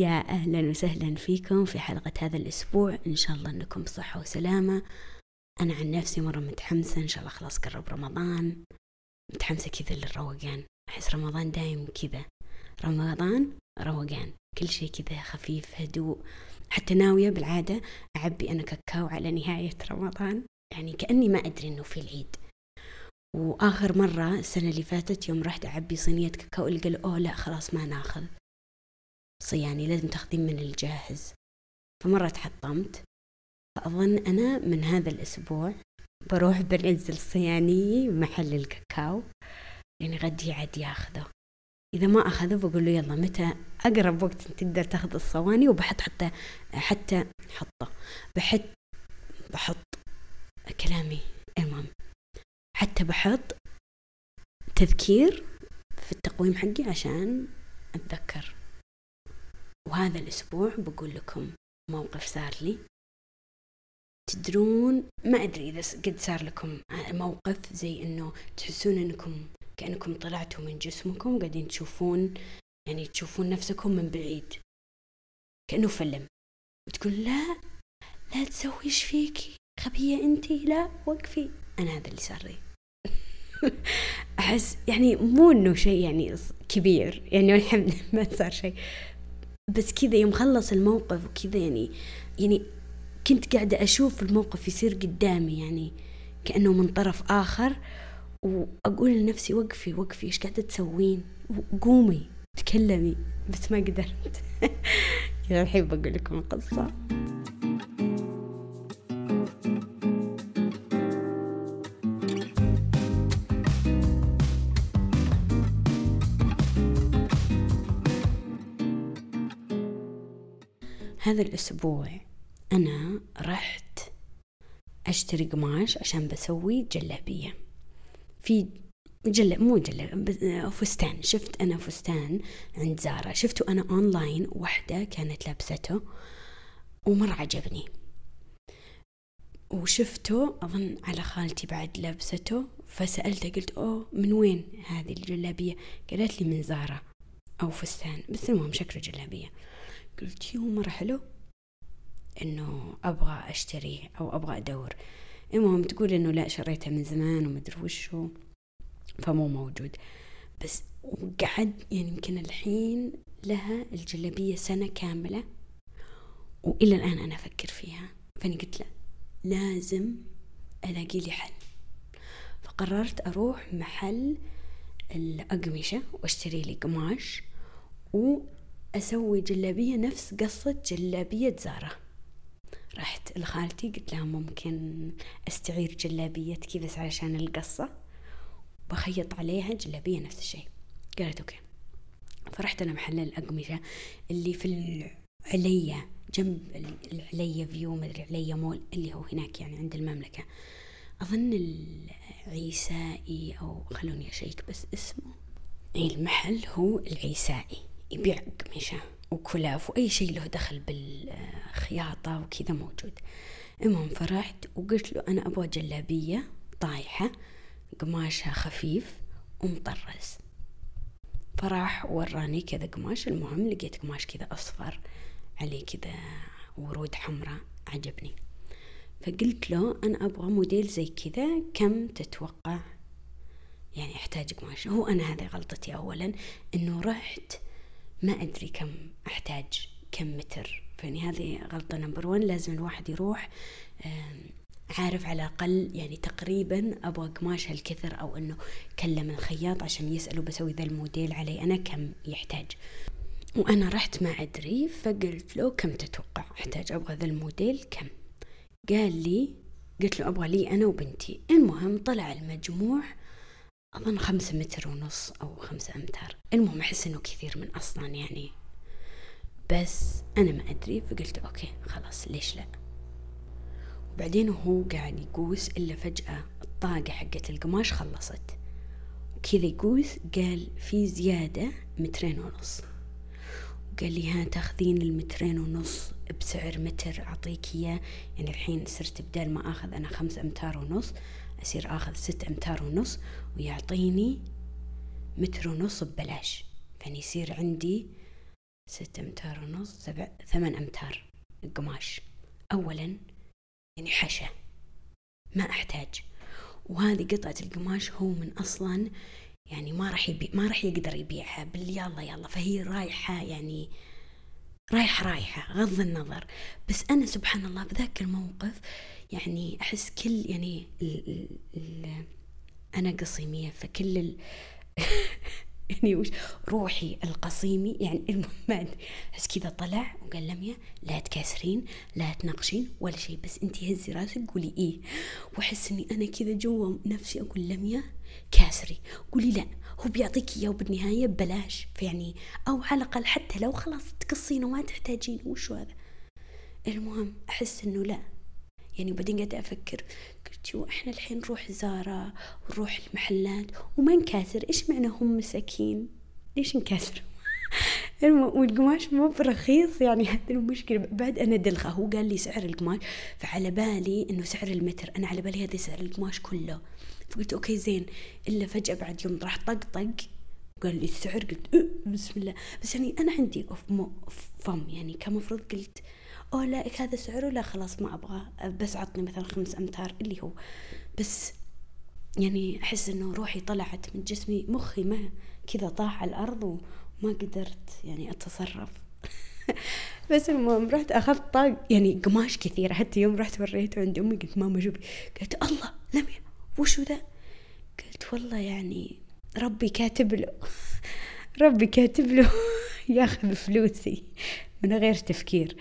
يا أهلا وسهلا فيكم في حلقة هذا الأسبوع. إن شاء الله أنكم بصحة وسلامة. أنا عن نفسي مرة متحمسة، إن شاء الله خلاص قرب رمضان، متحمسة كذا للروقان. أحس رمضان دايم كذا، رمضان روقان، كل شيء كذا خفيف هدوء. حتى ناوية بالعادة أعبي أنا كاكاو على نهاية رمضان، يعني كأني ما أدري أنه في العيد. وآخر مرة السنة اللي فاتت يوم رحت أعبي صينية كاكاو اللي قالوا أوه لا خلاص ما ناخذ صياني، لازم تاخذين من الجاهز، فمرة تحطمت. فأظن أنا من هذا الأسبوع بروح بنزل صياني محل الكاكاو، يعني غدي عاد ياخذه. إذا ما أخذه بقول له يلا متى أقرب وقت تقدر تاخذ الصواني، وبحط حتى حطه بحط كلامي المهم، حتى بحط تذكير في التقويم حقي عشان أتذكر. وهذا الأسبوع بقول لكم موقف صار لي، تدرون ما أدري إذا قد صار لكم موقف زي إنه تحسون إنكم كأنكم طلعتوا من جسمكم، قاعدين تشوفون نفسكم من بعيد كأنه فيلم، وتقول لا تسويش فيكي خبية أنتي، لا وقفي. أنا هذا اللي صار لي. أحس يعني مو إنه شيء يعني كبير، يعني الحمد لله ما صار شيء، بس كذا يوم خلص الموقف وكذا يعني كنت قاعدة أشوف الموقف يصير قدامي، يعني كأنه من طرف آخر، وأقول لنفسي وقفي إيش قاعدة تسوين، قومي تكلمي، بس ما قدرت. يا الحين بقول لكم القصة. هذا الأسبوع أنا رحت أشتري قماش عشان بسوي جلابية، في فستان. شفت أنا فستان عند زارة، شفته أنا أونلاين، واحدة كانت لابسته ومر عجبني، وشفته أظن على خالتي بعد لابسته، فسألتها قلت أوه من وين هذه الجلابية؟ قالت لي من زارة أو فستان، بس المهم شكله جلابية. قلت يوم مرة حلو إنه أبغى أشتريه أو أبغى أدور. المهم تقول إنه لا شريته من زمان ومدري وشو، فمو موجود. بس وقعد يعني يمكن الحين لها الجلابية سنة كاملة، وإلى الآن أنا أفكر فيها. فأني قلت لا، لازم ألاقي لي حل. فقررت أروح محل الأقمشة وأشتري لي قماش و أسوي جلابية نفس قصة جلابية زارة. رحت لخالتي قلت لها ممكن أستعير جلابيتك بس علشان القصة، بخيط عليها جلابية نفس الشيء. قالت أوكي. فرحت أنا محل الأقمشة اللي في العلية، جنب العلية فيو، مدري العلية مول اللي هو هناك يعني عند المملكة، أظن العيسائي، أو خلوني أشيك بس اسمه. المحل هو العيسائي، يبيع قمشة وكلاف وأي شيء له دخل بالخياطة وكذا موجود. المهم فرحت وقلت له أنا أبغى جلابية طايحة قماشها خفيف ومطرز. فراح وراني كذا قماش. المهم لقيت قماش كذا أصفر عليه كذا ورود حمراء، عجبني. فقلت له أنا أبغى موديل زي كذا، كم تتوقع يعني أحتاج قماش؟ هو أنا هذه غلطتي أولا، إنه رحت ما أدري كم أحتاج، كم متر، فاني هذه غلطة نمبر 1. لازم الواحد يروح عارف على الأقل يعني تقريبا أبغى قماش هالكثر، أو أنه كلم الخياط عشان يسأله بسوي ذا الموديل علي أنا كم يحتاج. وأنا رحت ما أدري، فقلت له كم تتوقع أحتاج، أبغى ذا الموديل كم؟ قال لي، قلت له أبغى لي أنا وبنتي. المهم طلع المجموع أظن 5.5 متر أو 5 أمتار. المهم أحس أنه كثير من أصلا يعني، بس أنا ما أدري. فقلت أوكي خلاص ليش لا. وبعدين هو قاعد يقوس، إلا فجأة الطاقة حقت القماش خلصت، وكذا يقوس قال في زيادة 2.5 متر، وقال لي ها تاخذين 2.5 متر بسعر متر أعطيك إياه. يعني الحين صرت بدال ما أخذ أنا 5.5 متر أصير أخذ 6.5 متر، ويعطيني 1.5 متر ببلاش، فأني يصير عندي 6.5 أمتار 7-8 أمتار القماش. أولا يعني حشا ما أحتاج، وهذه قطعة القماش هو من أصلا يعني ما راح يقدر يبيعها باليلا يلا، فهي رايحة يعني رايحة غض النظر. بس أنا سبحان الله بذاك الموقف يعني أحس كل يعني أنا قصيمية، فكل يعني روحي القصيمي يعني المهم أحس كذا طلع وقال لميا لا تكسرين لا تنقشين ولا شيء، بس أنتي هزي راسك قولي إيه. وأحس إني أنا كذا جوا نفسي أقول لميا كاسري قولي لا، هو بيعطيك إياه وبالنهاية ببلاش، فيعني أو على الأقل حتى لو خلاص تقصين وما تحتاجين وشو هذا. المهم أحس إنه لا يعني، وبعدين قاعدة أفكر قلت شو إحنا الحين نروح زارة ونروح المحلات وما نكاسر، إيش معنى هم مساكين ليش نكاسر؟ والقماش مو برخيص يعني، هذه المشكلة. بعد أنا دلخة هو قال لي سعر القماش، فعلى بالي إنه سعر المتر، أنا على بالي هذا سعر القماش كله، فقلت أوكي زين. إلا فجأة بعد يوم راح طقطق قال لي السعر، قلت بسم الله. بس يعني أنا عندي فم يعني كمفروض قلت أو لا هذا سعره لا خلاص ما أبغى، بس عطني مثلا 5 أمتار اللي هو بس. يعني أحس إنه روحي طلعت من جسمي، مخي ما كذا طاح على الأرض وما قدرت يعني أتصرف. بس المهم رحت أخذت طاق يعني قماش كثير، حتى يوم رحت وريته عند أمي قلت ماما شوفي، قالت الله لميا وشو ذا؟ قلت والله يعني ربي كاتب له ربي كاتب له ياخذ فلوسي من غير تفكير.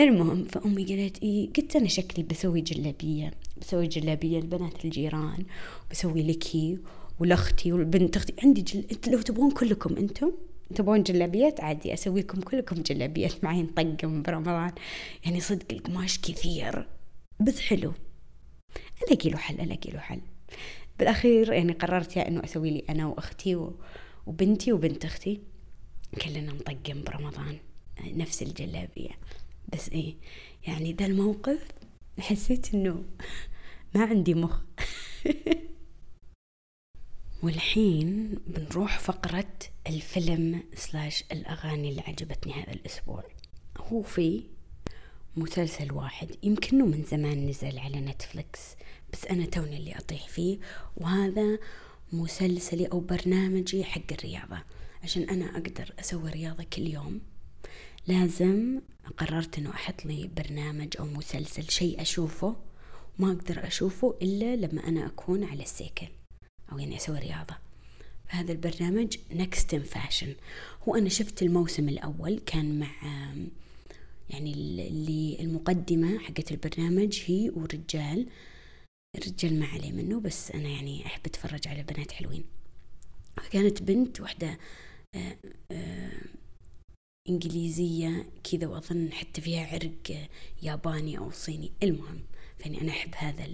المهم فأمي قالت إيه، قلت أنا شكلي بسوي جلابية لبنات الجيران، بسوي لكي ولأختي والبنت أختي عندي لو تبغون كلكم أنتم تبغون جلابيات عادي أسويكم كلكم جلابيات معين طقم برمضان. يعني صدق القماش كثير بس حلو، ألاقي له حل بالأخير. يعني قررت يا أنه أسوي لي أنا وأختي وبنتي وبنت أختي كلنا نطقم برمضان نفس الجلابية. بس إيه يعني ده الموقف حسيت إنه ما عندي مخ. والحين بنروح فقرة الفيلم / الأغاني اللي عجبتني هذا الأسبوع. هو في مسلسل واحد يمكنه من زمان نزل على نتفليكس بس أنا توني اللي أطيح فيه، وهذا مسلسلي أو برنامجي حق الرياضة. عشان أنا أقدر أسوي رياضة كل يوم لازم قررت أنه أحط لي برنامج أو مسلسل شيء أشوفه، وما أقدر أشوفه إلا لما أنا أكون على السيكل أو يعني أسوي رياضة. فهذا البرنامج Next in Fashion. هو أنا شفت الموسم الأول كان مع يعني اللي المقدمة حقت البرنامج هي ورجال، الرجال ما عليه منه بس أنا يعني أحب أتفرج على بنات حلوين. كانت بنت واحدة إنجليزية كذا، وأظن حتى فيها عرق ياباني أو صيني. المهم فاني أنا أحب هذا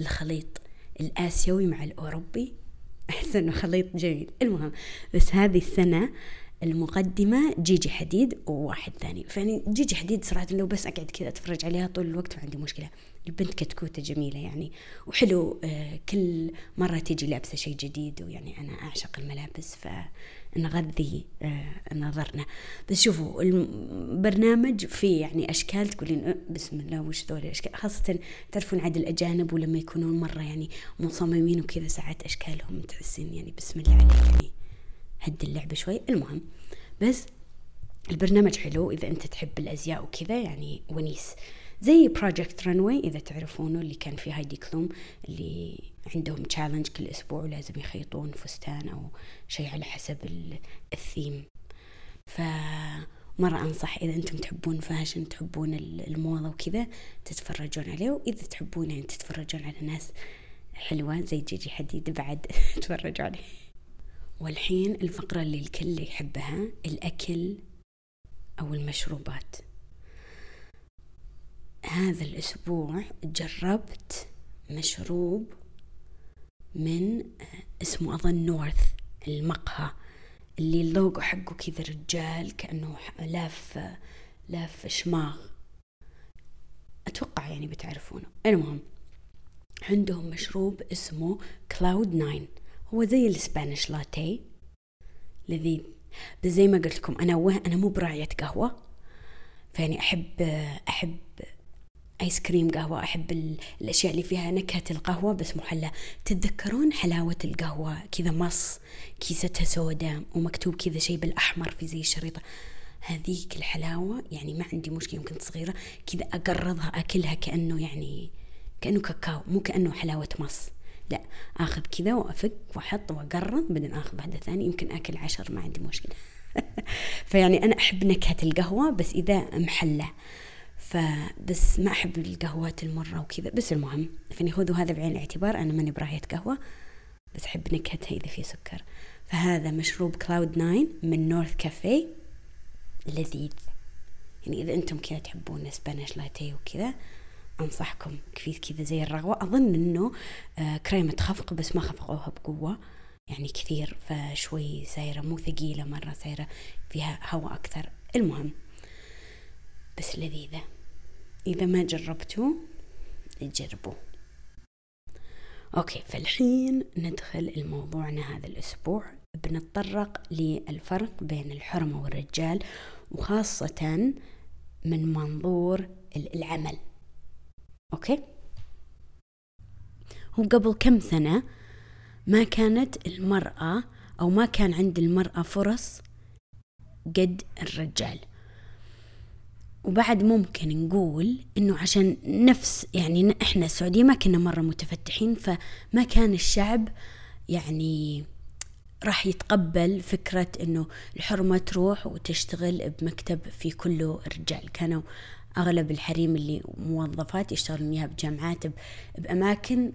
الخليط الآسيوي مع الأوروبي، أحس أنه خليط جميل. المهم بس هذه السنة المقدمة جيجي حديد وواحد ثاني، فاني جيجي حديد صراحة لو بس أقعد كذا أتفرج عليها طول الوقت ما عندي مشكلة. البنت كتكوتة جميلة يعني، وحلو كل مرة تيجي لابسة شيء جديد، ويعني أنا أعشق الملابس فنغذي نظرنا. بس شوفوا البرنامج فيه يعني أشكال تقولين بسم الله وش ذول الأشكال، خاصة تعرفون عاد الأجانب ولما يكونون مرة يعني مصممين وكذا ساعات أشكالهم تحسين يعني بسم الله عليك يعني هد اللعبة شوي. المهم بس البرنامج حلو إذا أنت تحب الأزياء وكذا يعني ونيس، زي Project Runway إذا تعرفونه اللي كان فيه هايدي كلوم، اللي عندهم تشالنج كل أسبوع لازم يخيطون فستان أو شيء على حسب الثيم. فمرة أنصح إذا أنتم تحبون فاشن تحبون الموضة وكذا تتفرجون عليه، وإذا تحبون يعني تتفرجون على ناس حلوة زي جيجي حديد بعد تتفرجوا عليه. والحين الفقرة اللي الكل يحبها، الأكل أو المشروبات. هذا الأسبوع جربت مشروب من اسمه أظن نورث، المقهى اللي اللوجو حقه كذا رجال كأنه لاف شماغ، أتوقع يعني بتعرفونه. المهم عندهم مشروب اسمه Cloud Nine، هو زي الاسبانيش لاتيه لذيذ. بس زي ما قلت لكم أنا مو براعية قهوة، فيعني أحب آيس كريم قهوة، أحب الأشياء اللي فيها نكهة القهوة بس محلى. تتذكرون حلاوة القهوة كذا مص كيستها سوداء ومكتوب كذا شيء بالأحمر في زي الشريطة، هذيك الحلاوة يعني ما عندي مشكلة، يمكن صغيرة كذا أقرضها أكلها كأنه يعني كأنه كاكاو، مو كأنه حلاوة مص، لا أخذ كذا وأفك وأحط وأقرض بعدين أخذ واحدة ثانية يمكن أكل 10 ما عندي مشكلة. فيعني أنا أحب نكهة القهوة بس إذا محلى، فبس ما أحب القهوات المرة وكذا. بس المهم فاني خذوا هذا بعين الاعتبار، أنا ماني براعية قهوة بس أحب نكهتها إذا في سكر. فهذا مشروب كلاود 9 من نورث كافيه لذيذ، يعني إذا أنتم كذا تحبون سبانيش لاتيه وكذا أنصحكم. كفيت كذا زي الرغوة، أظن أنه كريمة خفق بس ما خفقوها بقوة يعني كثير، فشوي سايرة مو ثقيلة مرة، سايرة فيها هواء أكثر. المهم بس لذيذة، إذا ما جربتوا جربوا. أوكي، فالحين ندخل الموضوعنا هذا الأسبوع، بنتطرق للفرق بين الحرمة والرجال وخاصة من منظور العمل. أوكي، هو قبل كم سنة ما كانت المرأة أو ما كان عند المرأة فرص قد الرجال، وبعد ممكن نقول إنه عشان نفس يعني إحنا السعودية ما كنا مرة متفتحين، فما كان الشعب يعني راح يتقبل فكرة إنه الحرمة تروح وتشتغل بمكتب في كله رجال. كانوا أغلب الحريم اللي موظفات يشتغلون إياها بجامعات بأماكن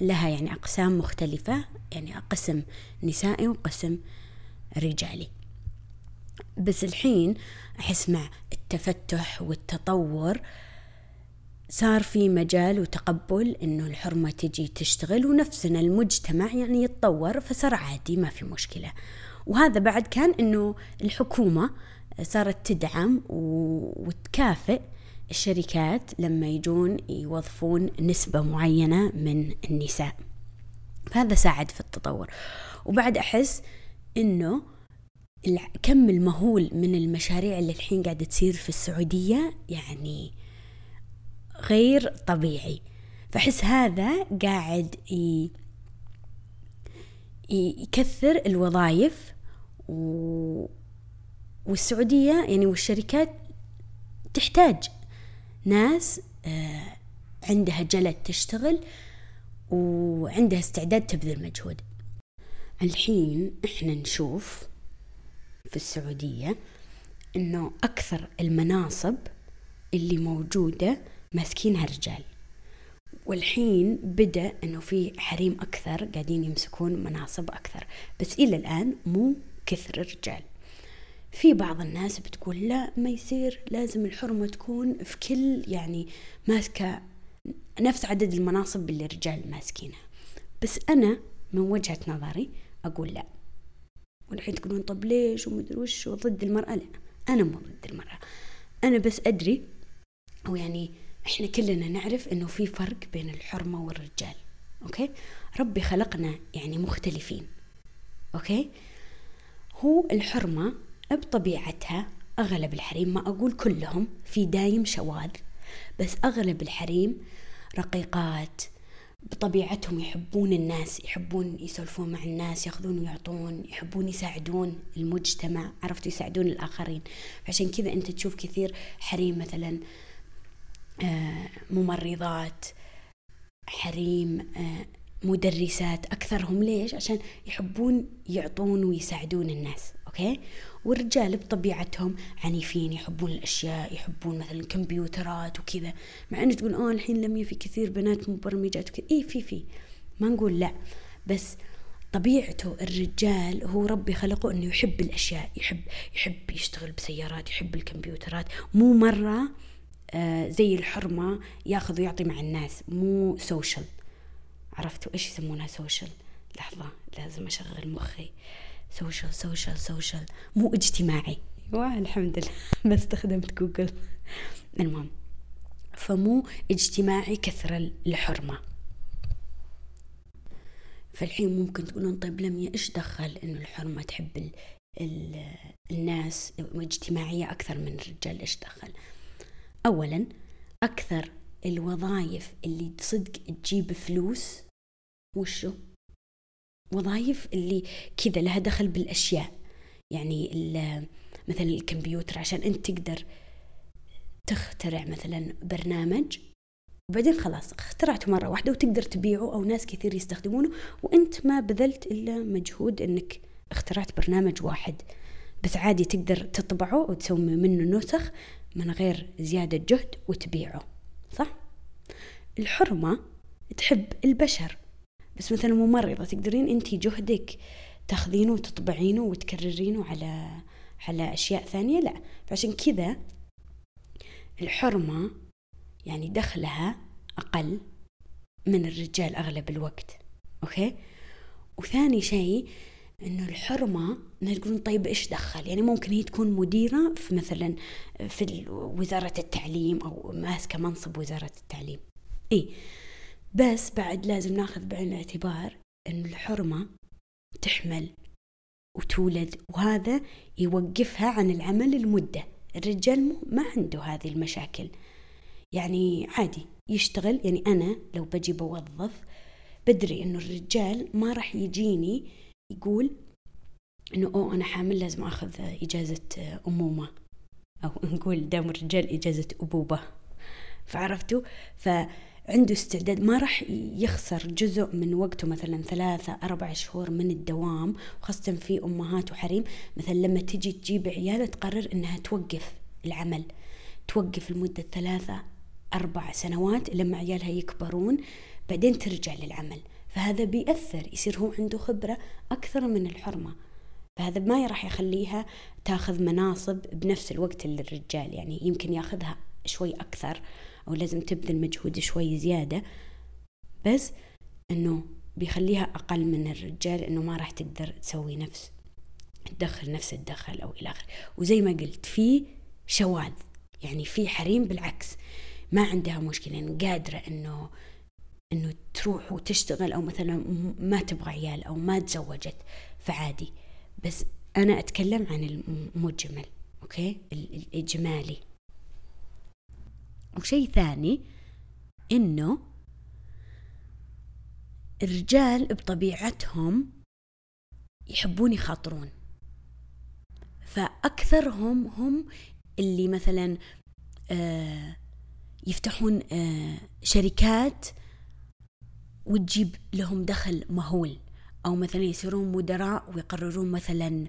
لها يعني أقسام مختلفة، يعني قسم نسائي وقسم رجالي. بس الحين أحس مع التفتح والتطور صار في مجال وتقبل إنه الحرمة تجي تشتغل، ونفسنا المجتمع يعني يتطور، فصار عادي ما في مشكلة. وهذا بعد كان إنه الحكومة صارت تدعم وتكافئ الشركات لما يجون يوظفون نسبة معينة من النساء، فهذا ساعد في التطور. وبعد أحس إنه كم المهول من المشاريع اللي الحين قاعدة تصير في السعودية يعني غير طبيعي، فحس هذا قاعد يكثر الوظائف، والسعودية يعني والشركات تحتاج ناس عندها جلد تشتغل وعندها استعداد تبذل مجهود. الحين احنا نشوف في السعودية انه اكثر المناصب اللي موجودة ماسكينها رجال، والحين بدأ انه في حريم اكثر قاعدين يمسكون مناصب اكثر، بس الى الان مو كثر الرجال. في بعض الناس بتقول لا ما يصير، لازم الحرمة تكون في كل يعني ماسكة نفس عدد المناصب اللي الرجال ماسكينها، بس أنا من وجهة نظري أقول لا. والحين تقولون طب ليش ومدري وش وضد المرأة؟ لا، أنا مو ضد المرأة، أنا بس أدري أو يعني إحنا كلنا نعرف إنه في فرق بين الحرمة والرجال. أوكي، ربي خلقنا يعني مختلفين. أوكي، هو الحرمة بطبيعتها أغلب الحريم، ما أقول كلهم، في دايم شواذ، بس أغلب الحريم رقيقات بطبيعتهم، يحبون الناس، يحبون يسولفون مع الناس، يأخذون ويعطون، يحبون يساعدون المجتمع، عرفتوا، يساعدون الآخرين. عشان كذا أنت تشوف كثير حريم مثلا ممرضات، حريم مدرسات، أكثرهم ليش؟ عشان يحبون يعطون ويساعدون الناس. أوكي، والرجال بطبيعتهم عنيفين، يحبون الأشياء، يحبون مثلا الكمبيوترات وكذا، مع أن تقول الحين لم يفي كثير بنات مبرمجات وكذا، في ما نقول لا، بس طبيعته الرجال هو ربي خلقه أنه يحب الأشياء، يحب يشتغل بسيارات، يحب الكمبيوترات، مو مرة زي الحرمة ياخذ ويعطي مع الناس، مو سوشل. عرفتوا إيش يسمونها سوشل؟ لحظة لازم أشغل مخي. سوشل مو اجتماعي، الحمد لله ما استخدمت جوجل. المهم، فمو اجتماعي كثر الحرمة. فالحين ممكن تقولون طيب لميا إيش دخل إنه الحرمة تحب الناس اجتماعية أكثر من الرجال. إيش دخل؟ أولا أكثر الوظائف اللي صدق تجيب فلوس وشو؟ وظائف اللي كذا لها دخل بالأشياء، يعني مثلا الكمبيوتر، عشان أنت تقدر تخترع مثلا برنامج وبعدين خلاص اخترعته مرة واحدة وتقدر تبيعه أو ناس كثير يستخدمونه، وأنت ما بذلت إلا مجهود أنك اخترعت برنامج واحد، بس عادي تقدر تطبعه وتسوي منه نسخ من غير زيادة جهد وتبيعه، صح؟ الحرمة تحب البشر، بس مثلا ممرضة تقدرين أنتي جهدك تاخذينه وتطبعينه وتكررينه على أشياء ثانية، لا. فعشان كذا الحرمة يعني دخلها أقل من الرجال أغلب الوقت، أوكي؟ وثاني شيء إنه الحرمة نقولون طيب إيش دخل، يعني ممكن هي تكون مديرة في مثلا في وزارة التعليم أو ماسكة منصب وزارة التعليم، إيه، بس بعد لازم ناخذ بعين الاعتبار إنه الحرمة تحمل وتولد، وهذا يوقفها عن العمل لمدة. الرجال ما عنده هذه المشاكل، يعني عادي يشتغل، يعني أنا لو بجي بوظف بدري إنه الرجال ما راح يجيني يقول إنه أو أنا حامل لازم أخذ إجازة أمومة، أو نقول دام الرجال إجازة أبوبة، فعرفتوا؟ فعنده استعداد، ما راح يخسر جزء من وقته مثلا 3-4 شهور من الدوام، وخاصة في أمهات وحريم مثلا لما تجي تجيب عيالة تقرر إنها توقف العمل، توقف لمدة 3-4 سنوات لما عيالها يكبرون بعدين ترجع للعمل، فهذا بيأثر، يصير هو عنده خبرة أكثر من الحرمة، فهذا ما راح يخليها تاخذ مناصب بنفس الوقت اللي الرجال، يعني يمكن ياخذها شوي أكثر أو لازم تبذل مجهود شوي زيادة، بس أنه بيخليها أقل من الرجال، أنه ما راح تقدر تسوي نفس الدخل أو إلى آخره. وزي ما قلت في شواذ، يعني في حريم بالعكس ما عندها مشكلة، يعني قادرة أنه تروح وتشتغل، أو مثلا ما تبغى عيال أو ما تزوجت فعادي، بس أنا أتكلم عن المجمل، أوكي؟ الإجمالي. وشيء ثاني إنه الرجال بطبيعتهم يحبون يخاطرون، فأكثرهم هم اللي مثلا يفتحون شركات وتجيب لهم دخل مهول، أو مثلا يصيرون مدراء ويقررون مثلا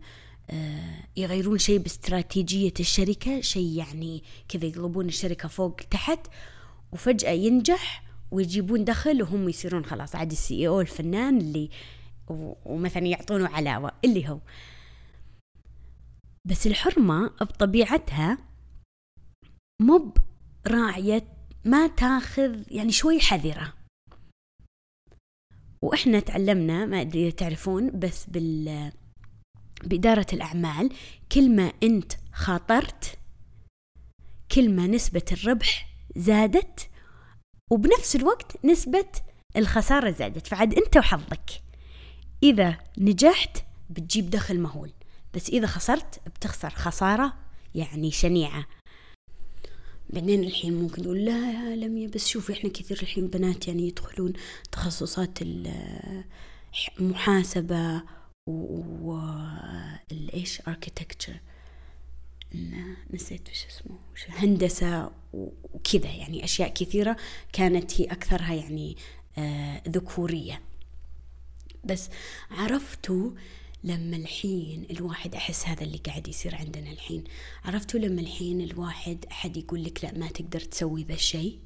يغيرون شيء باستراتيجية الشركة، شيء يعني كذا يقلبون الشركة فوق تحت، وفجأة ينجح ويجيبون دخل وهم يصيرون خلاص عادي CEO الفنان اللي ومثلا يعطونه علاوة اللي هو. بس الحرمة بطبيعتها مب راعية، ما تاخذ، يعني شوي حذرة. وإحنا تعلمنا، ما أدري تعرفون، بس بإدارة الأعمال كل ما أنت خاطرت كل ما نسبة الربح زادت، وبنفس الوقت نسبة الخسارة زادت، فعاد أنت وحظك، إذا نجحت بتجيب دخل مهول، بس إذا خسرت بتخسر خسارة يعني شنيعة. بعدين الحين ممكن تقول لا يا لميا، بس شوفي إحنا كثير الحين بنات يعني يدخلون تخصصات المحاسبة والإيش architecture، نسيت وش اسمه، هندسة وكذا، يعني أشياء كثيرة كانت هي أكثرها يعني ذكورية. بس عرفتوا لما الحين الواحد، أحس هذا اللي قاعد يصير عندنا الحين، عرفتوا لما الحين الواحد أحد يقول لك لا ما تقدر تسوي ذا الشيء،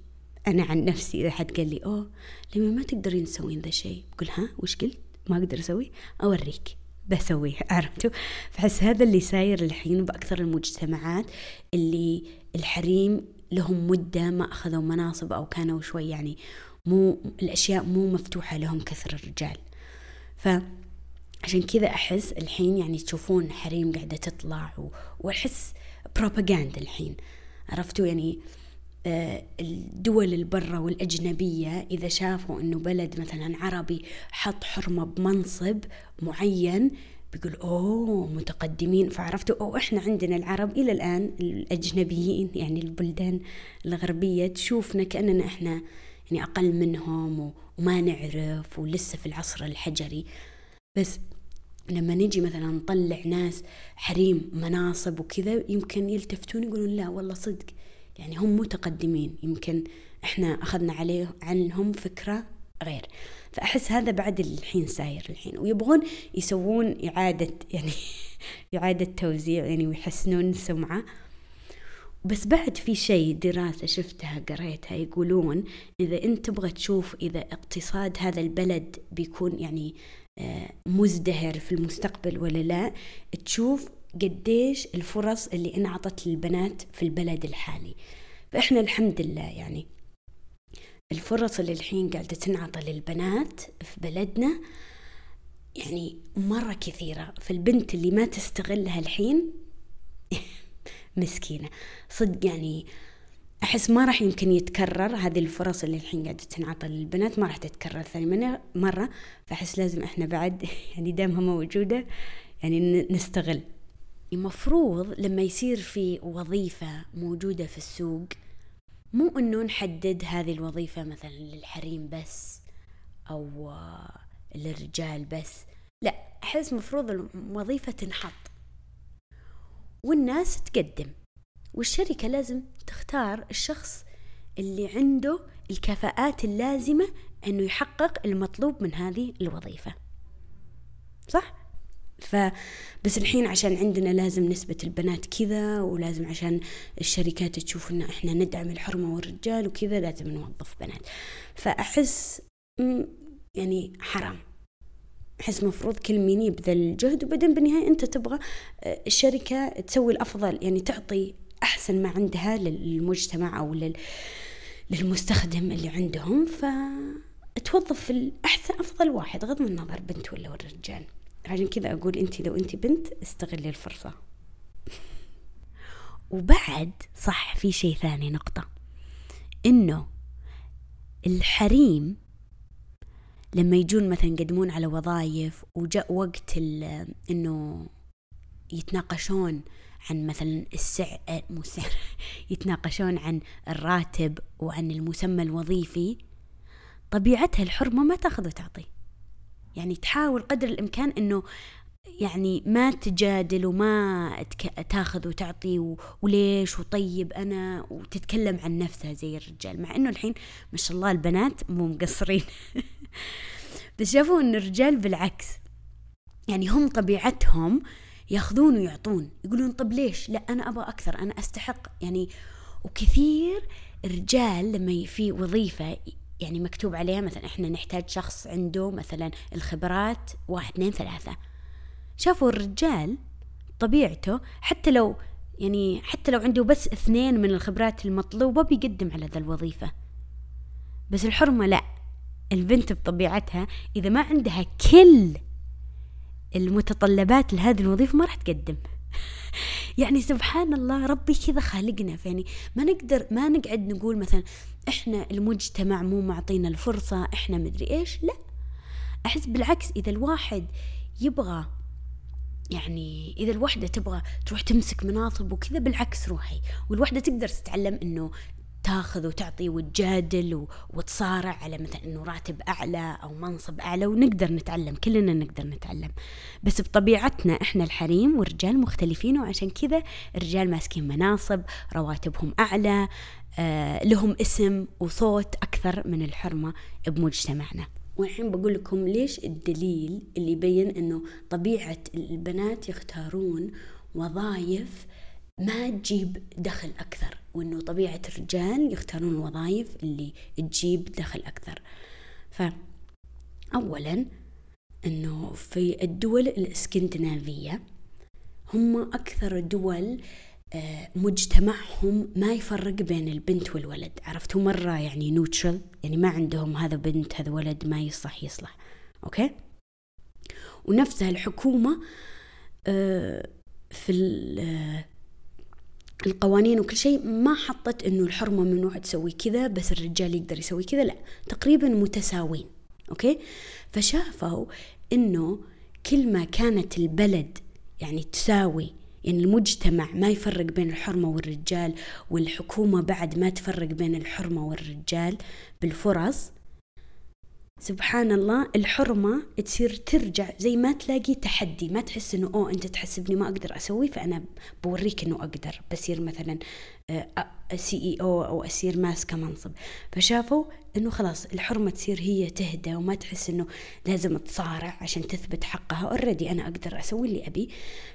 أنا عن نفسي إذا حد قال لي أوه لما ما تقدرين تسوين ذا الشيء، بقول ها وش قلت ما أقدر أسوي، أوريك بسويه، عرفتوا؟ فحس هذا اللي ساير الحين بأكثر المجتمعات اللي الحريم لهم مدة ما أخذوا مناصب أو كانوا شوي يعني مو الأشياء مو مفتوحة لهم كثر الرجال. ف عشان كذا أحس الحين يعني تشوفون حريم قاعدة تطلع وأحس بروباغاندا الحين، عرفتوا؟ يعني الدول البرة والأجنبية إذا شافوا أنه بلد مثلا عربي حط حرمة بمنصب معين بيقول أوه متقدمين. فعرفتوا أوه إحنا عندنا العرب إلى الآن الأجنبيين يعني البلدان الغربية تشوفنا كأننا إحنا يعني أقل منهم وما نعرف ولسه في العصر الحجري. بس لما نجي مثلا نطلع ناس حريم مناصب وكذا يمكن يلتفتون يقولون لا والله صدق يعني هم متقدمين، يمكن إحنا أخذنا عليه عنهم فكرة غير. فأحس هذا بعد الحين ساير الحين، ويبغون يسوون إعادة يعني إعادة توزيع يعني ويحسنون السمعة. بس بعد في شيء دراسة شفتها قريتها يقولون إذا أنت تبغى تشوف إذا اقتصاد هذا البلد بيكون يعني مزدهر في المستقبل ولا لا، تشوف قديش الفرص اللي انعطت للبنات في البلد الحالي. فإحنا الحمد لله يعني الفرص اللي الحين قاعدة تنعطى للبنات في بلدنا يعني مرة كثيرة، فالبنت اللي ما تستغلها الحين مسكينة صدق. يعني أحس ما راح يمكن يتكرر هذه الفرص اللي الحين قاعدة تنعطى للبنات، ما راح تتكرر ثاني مرة. فأحس لازم إحنا بعد يعني دامها موجودة يعني نستغل. المفروض لما يصير في وظيفة موجودة في السوق مو أنه نحدد هذه الوظيفة مثلا للحريم بس أو للرجال بس، لا أحس مفروض الوظيفة تنحط والناس تقدم، والشركة لازم تختار الشخص اللي عنده الكفاءات اللازمة أنه يحقق المطلوب من هذه الوظيفة، صح؟ فبس الحين عشان عندنا لازم نسبة البنات كذا، ولازم عشان الشركات تشوف إن إحنا ندعم الحرمة والرجال وكذا لازم نوظف بنات. فأحس يعني حرام، أحس مفروض كل مين يبذل جهد، وبعدين بالنهاية أنت تبغى الشركة تسوي الأفضل يعني تعطي أحسن ما عندها للمجتمع أو للمستخدم اللي عندهم، فتوظف الأحسن أفضل واحد غض من النظر بنت ولا الرجال. عشان كذا أقول أنت لو أنت بنت استغلي الفرصة. وبعد صح في شيء ثاني نقطة، إنه الحريم لما يجون مثلا يقدمون على وظائف وجاء وقت إنه يتناقشون عن مثلا السعر يتناقشون عن الراتب وعن المسمى الوظيفي، طبيعتها الحرمة ما تأخذ وتعطي، يعني تحاول قدر الإمكان إنه يعني ما تجادل وما تاخذ وتعطي وليش وطيب أنا وتتكلم عن نفسها زي الرجال، مع إنه الحين ما شاء الله البنات مو مقصرين بس شافوا إن الرجال بالعكس يعني هم طبيعتهم ياخذون ويعطون، يقولون طب ليش لا أنا أبغى أكثر أنا أستحق يعني. وكثير الرجال لما في وظيفة يعني مكتوب عليها مثلا إحنا نحتاج شخص عنده مثلا الخبرات 1 2 3، شافوا الرجال طبيعته حتى لو عنده بس 2 من الخبرات المطلوبة بيقدم على ذا الوظيفة. بس الحرمة لا، البنت بطبيعتها إذا ما عندها كل المتطلبات لهذه الوظيفة ما راح تقدم يعني سبحان الله ربي كذا خالقنا، يعني ما نقعد نقول مثلا إحنا المجتمع مو معطينا الفرصة إحنا مدري إيش، لا أحس بالعكس. إذا الواحد يبغى يعني إذا الوحدة تبغى تروح تمسك مناصب وكذا بالعكس روحي، والوحدة تقدر تتعلم إنه تاخذ وتعطي وتجادل وتصارع على مثلا إنه راتب أعلى أو منصب أعلى، ونقدر نتعلم كلنا نقدر نتعلم. بس بطبيعتنا إحنا الحريم والرجال مختلفين، وعشان كذا الرجال ماسكين مناصب رواتبهم أعلى، لهم اسم وصوت أكثر من الحرمة بمجتمعنا. والحين بقول لكم ليش الدليل اللي يبين إنه طبيعة البنات يختارون وظائف ما تجيب دخل أكثر، وإنه طبيعة الرجال يختارون وظائف اللي تجيب دخل أكثر. فأولاً إنه في الدول الإسكندنافية هم أكثر دول مجتمعهم ما يفرق بين البنت والولد، عرفتوا مرة يعني نوتشل يعني ما عندهم هذا بنت هذا ولد ما يصلح أوكي. ونفسها الحكومة في القوانين وكل شيء ما حطت إنه الحرمة ممنوع تسوي كذا بس الرجال يقدر يسوي كذا، لا تقريبا متساوين أوكي. فشافوا إنه كل ما كانت البلد يعني تساوي، يعني المجتمع ما يفرق بين الحرمة والرجال، والحكومة بعد ما تفرق بين الحرمة والرجال بالفرص، سبحان الله الحرمة تصير ترجع زي ما تلاقي تحدي، ما تحس انه اوه انت تحسبني ما اقدر اسوي فانا بوريك انه اقدر، بصير مثلا CEO او اصير ماسكة منصب. فشافوا انه خلاص الحرمة تصير هي تهدى وما تحس انه لازم تصارع عشان تثبت حقها، اوريدي انا اقدر اسوي اللي ابي.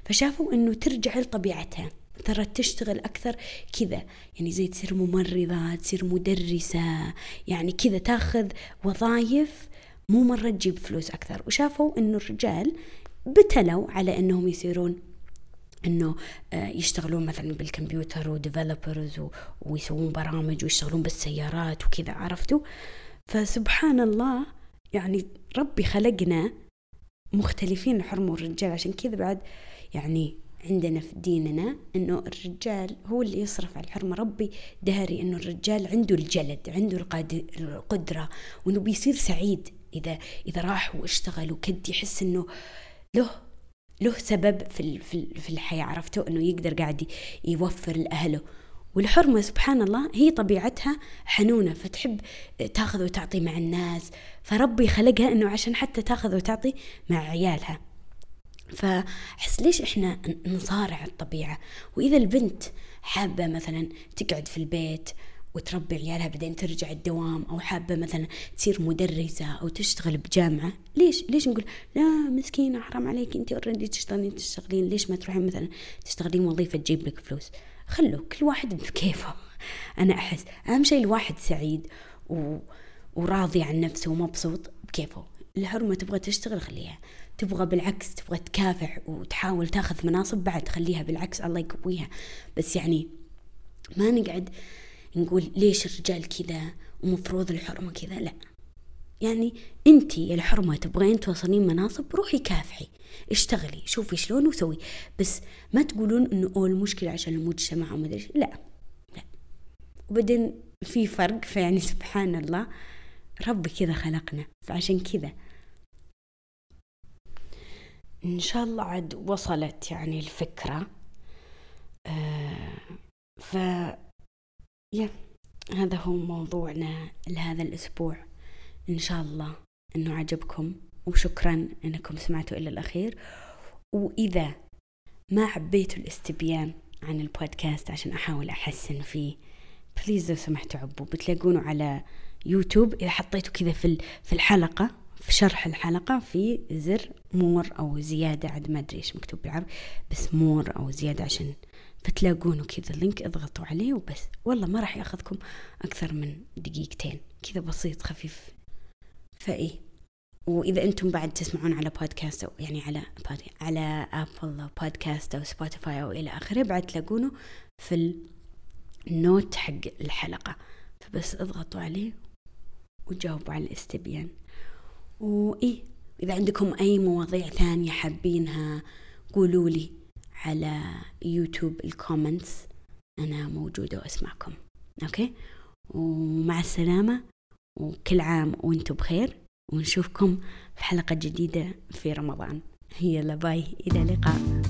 فشافوا انه ترجع لطبيعتها، ترى تشتغل أكثر كذا، يعني زي تصير ممرضة، تصير مدرسة، يعني كذا تاخذ وظائف مو مرة تجيب فلوس أكثر. وشافوا إنه الرجال بتلوا على إنهم يصيرون إنه يشتغلون مثلا بالكمبيوتر وديفلوبرز ويسوون برامج ويشتغلون بالسيارات وكذا، عرفتوا؟ فسبحان الله يعني ربي خلقنا مختلفين الحرمة والرجال، عشان كذا بعد يعني عندنا في ديننا إنه الرجال هو اللي يصرف على الحرمة. ربي دهري إنه الرجال عنده الجلد، عنده القدرة، وإنه بيصير سعيد إذا راح واشتغل وكد، يحس إنه له سبب في الحياة، عرفته إنه يقدر قاعد يوفر لأهله. والحرمة سبحان الله هي طبيعتها حنونة، فتحب تاخذ وتعطي مع الناس، فربي خلقها إنه عشان حتى تاخذ وتعطي مع عيالها. فحس ليش إحنا نصارع الطبيعة؟ وإذا البنت حابة مثلا تقعد في البيت وتربي عيالها بعدين ترجع الدوام، أو حابة مثلا تصير مدرسة أو تشتغل بجامعة، ليش نقول لا مسكينة حرام عليك أنت أوريدي تشتغلين، ليش ما تروحين مثلا تشتغلين وظيفة تجيب لك فلوس؟ خلوا كل واحد بكيفه. أنا أحس أهم شيء الواحد سعيد وراضي عن نفسه ومبسوط بكيفه. الحرمة تبغى تشتغل خليها، تبغى بالعكس تبغى تكافح وتحاول تاخذ مناصب بعد خليها، بالعكس الله يقويها. بس يعني ما نقعد نقول ليش الرجال كذا ومفروض الحرمة كذا، لا. يعني انتي الحرمة تبغين توصلين مناصب، روحي كافحي، اشتغلي، شوفي شلون وسوي، بس ما تقولون انه اول مشكلة عشان المجتمع وما ادري، لا. وبعدين في فرق، فيعني سبحان الله ربي كذا خلقنا. فعشان كذا إن شاء الله عاد وصلت يعني الفكرة. هذا هو موضوعنا لهذا الأسبوع، إن شاء الله إنه عجبكم، وشكرا إنكم سمعتوا إلى الأخير. وإذا ما حبيتوا الاستبيان عن البودكاست عشان أحاول أحسن فيه، بليز لو سمحتوا عبوا، بتلاقونه على يوتيوب، إذا حطيتوا كذا في الحلقة، في شرح الحلقة، في زر مور أو زيادة، عاد ما أدري إيش مكتوب بالعربي، بس مور أو زيادة عشان فتلاقونه كذا اللينك، اضغطوا عليه وبس. والله ما راح يأخذكم أكثر من دقيقتين، كذا بسيط خفيف. فإيه، وإذا أنتم بعد تسمعون على بودكاست أو يعني على أبل بودكاست أو سبوتيفاي أو إلى آخره، بعد تلاقونه في النوت حق الحلقة، فبس اضغطوا عليه وجاوبوا على الاستبيان. وإيه، إذا عندكم أي مواضيع ثانية حابينها قولولي على يوتيوب الكومنتس، أنا موجودة وأسمعكم. أوكي، ومع السلامة، وكل عام وانتم بخير، ونشوفكم في حلقة جديدة في رمضان. يلا باي، إلى اللقاء.